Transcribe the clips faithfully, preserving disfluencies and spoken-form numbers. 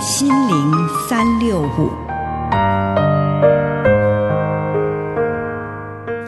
心灵三六五。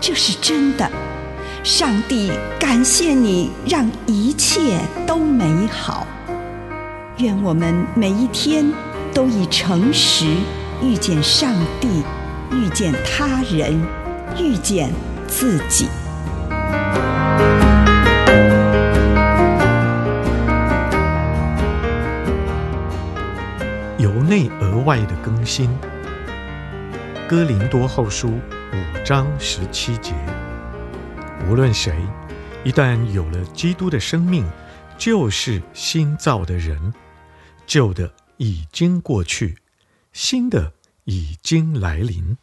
这是真的。上帝感谢你让一切都美好。愿我们每一天都以诚实遇见上帝，遇见他人，遇见自己。由内而外的更新，哥林多后书五章十七节。无论谁，一旦有了基督的生命，就是新造的人，旧的已经过去，新的已经来临。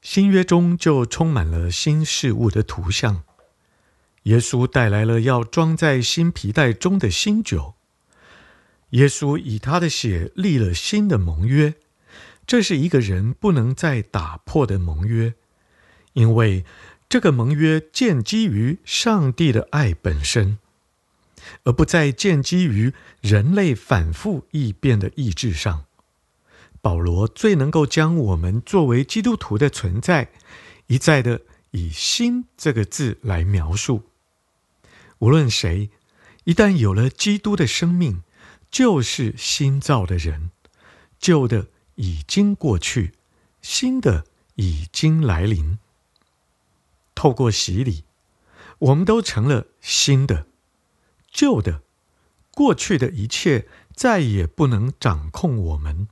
新约中就充满了新事物的图像。耶稣带来了要装在新皮带中的新酒，耶稣以他的血立了新的盟约，这是一个人不能再打破的盟约，因为这个盟约建基于上帝的爱本身，而不再建基于人类反复异变的意志上。保罗最能够将我们作为基督徒的存在一再的以新这个字来描述。无论谁，一旦有了基督的生命，就是新造的人，旧的已经过去，新的已经来临。透过洗礼，我们都成了新的，旧的过去的一切再也不能掌控我们。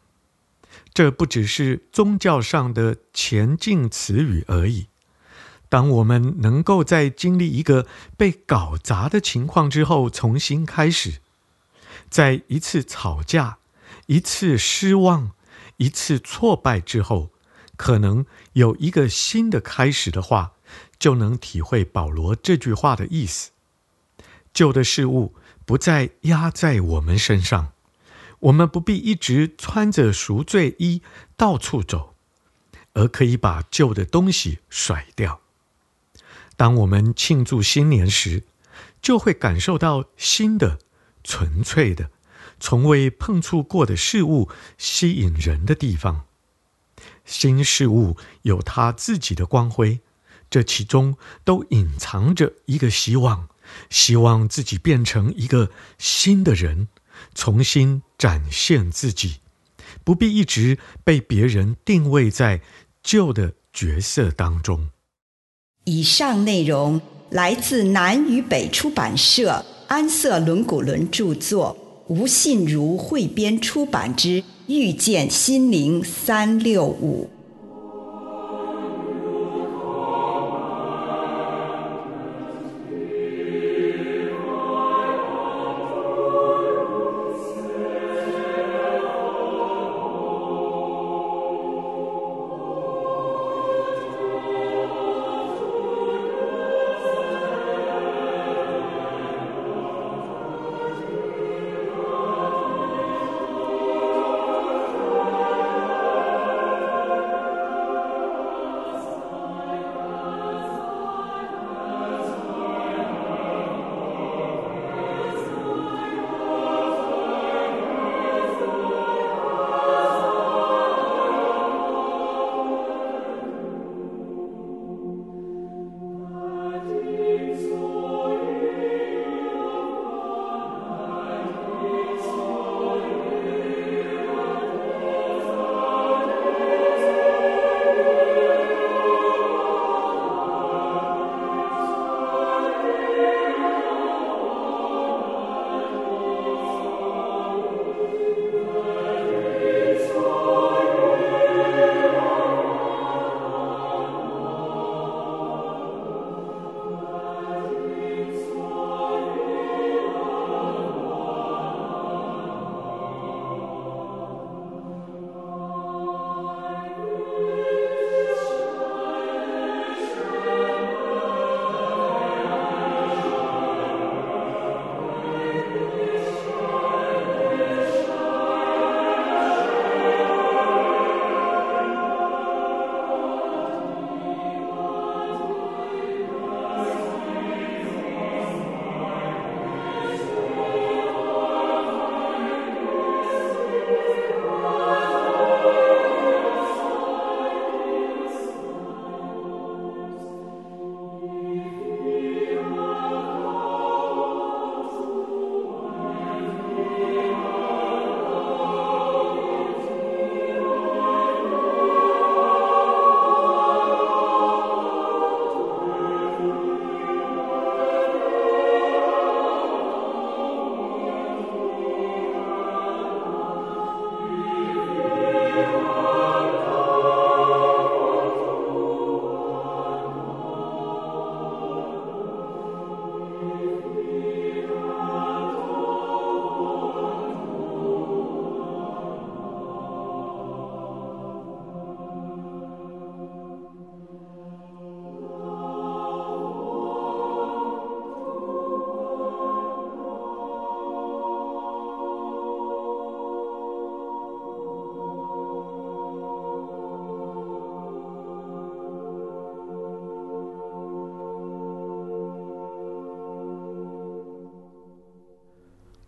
这不只是宗教上的前进词语而已。当我们能够在经历一个被搞砸的情况之后重新开始，在一次吵架、一次失望、一次挫败之后，可能有一个新的开始的话，就能体会保罗这句话的意思。旧的事物不再压在我们身上，我们不必一直穿着赎罪衣到处走，而可以把旧的东西甩掉。当我们庆祝新年时，就会感受到新的、纯粹的、从未碰触过的事物吸引人的地方。新事物有它自己的光辉，这其中都隐藏着一个希望，希望自己变成一个新的人，重新展现自己，不必一直被别人定位在旧的角色当中。以上内容来自南与北出版社安瑟伦古伦著作，吴信如汇编出版之《遇见心灵三六五》。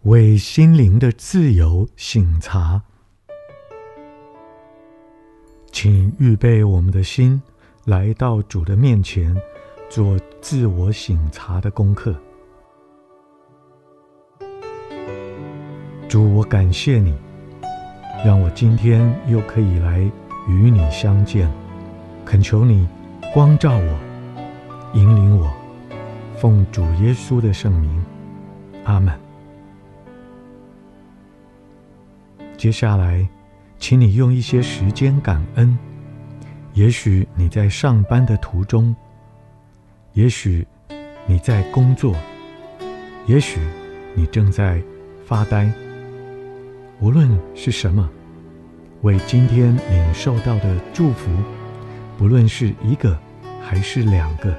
为心灵的自由醒察。请预备我们的心，来到主的面前，做自我省察的功课。主，我感谢你，让我今天又可以来与你相见。恳求你光照我，引领我，奉主耶稣的圣名，阿们。接下来，请你用一些时间感恩。也许你在上班的途中，也许你在工作，也许你正在发呆。无论是什么，为今天领受到的祝福，不论是一个还是两个，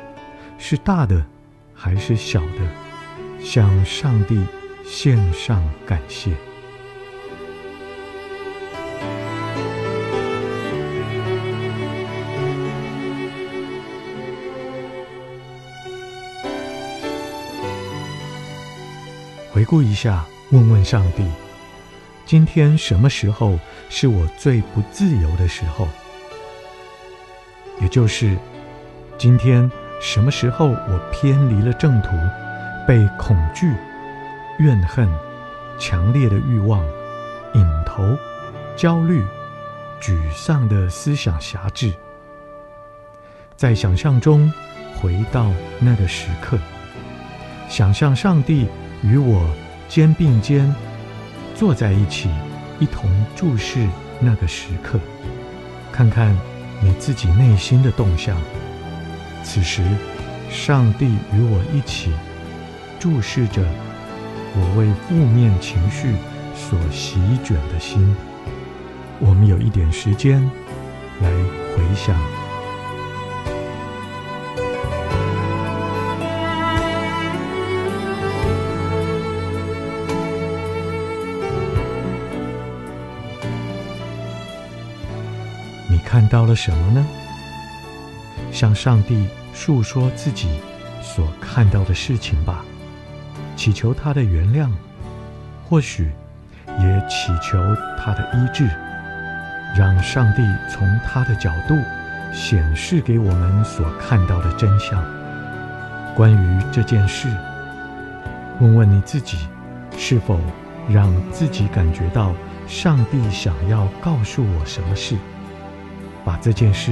是大的还是小的，向上帝献上感谢。回顾一下，问问上帝，今天什么时候是我最不自由的时候？也就是，今天什么时候我偏离了正途，被恐惧、怨恨、强烈的欲望、瘾头、焦虑、沮丧的思想辖制？在想象中回到那个时刻，想象上帝与我肩并肩坐在一起，一同注视那个时刻，看看你自己内心的动向。此时上帝与我一起注视着我为负面情绪所席卷的心。我们有一点时间来回想。看到了什么呢？向上帝述说自己所看到的事情吧，祈求他的原谅，或许也祈求他的医治，让上帝从他的角度显示给我们所看到的真相。关于这件事，问问你自己，是否让自己感觉到上帝想要告诉我什么事？把这件事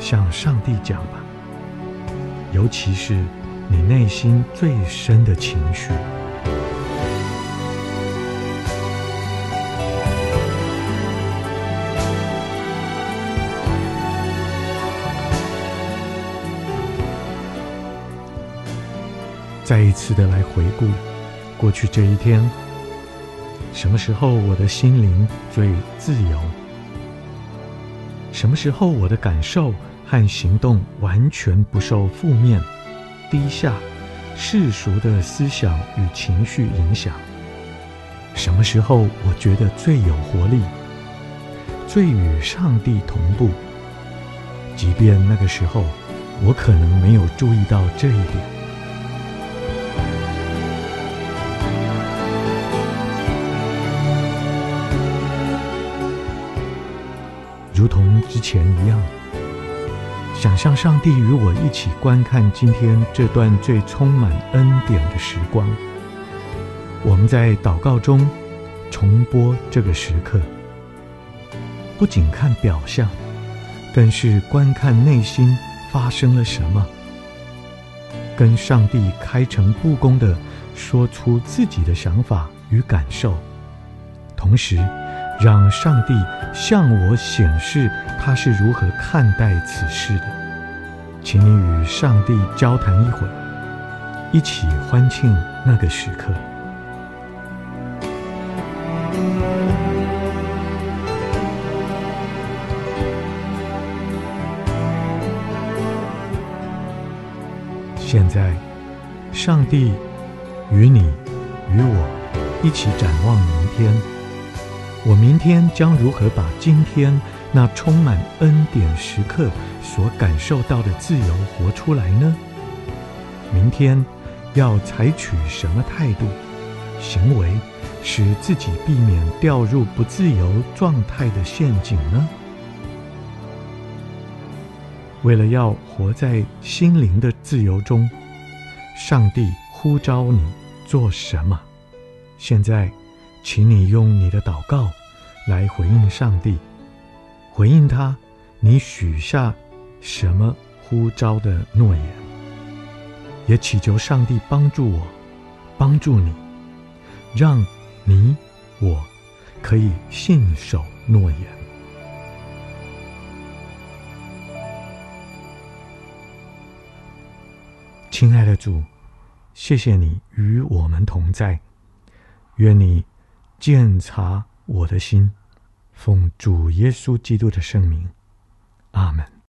向上帝讲吧，尤其是你内心最深的情绪。再一次的来回顾过去这一天，什么时候我的心灵最自由？什么时候我的感受和行动完全不受负面、低下、世俗的思想与情绪影响？什么时候我觉得最有活力，最与上帝同步？即便那个时候，我可能没有注意到这一点。如同之前一样，想象上帝与我一起观看今天这段最充满恩典的时光。我们在祷告中重播这个时刻，不仅看表象，更是观看内心发生了什么，跟上帝开诚布公地说出自己的想法与感受，同时让上帝向我显示他是如何看待此事的。请你与上帝交谈一会儿，一起欢庆那个时刻。现在，上帝与你与我一起展望明天。我明天将如何把今天那充满恩典时刻所感受到的自由活出来呢？明天要采取什么态度，行为使自己避免掉入不自由状态的陷阱呢？为了要活在心灵的自由中，上帝呼召你做什么？现在，请你用你的祷告来回应上帝，回应他，你许下什么呼召的诺言？也祈求上帝帮助我，帮助你，让你我可以信守诺言。亲爱的主，谢谢你与我们同在，愿你鉴察我的心，奉主耶稣基督的圣名，阿们。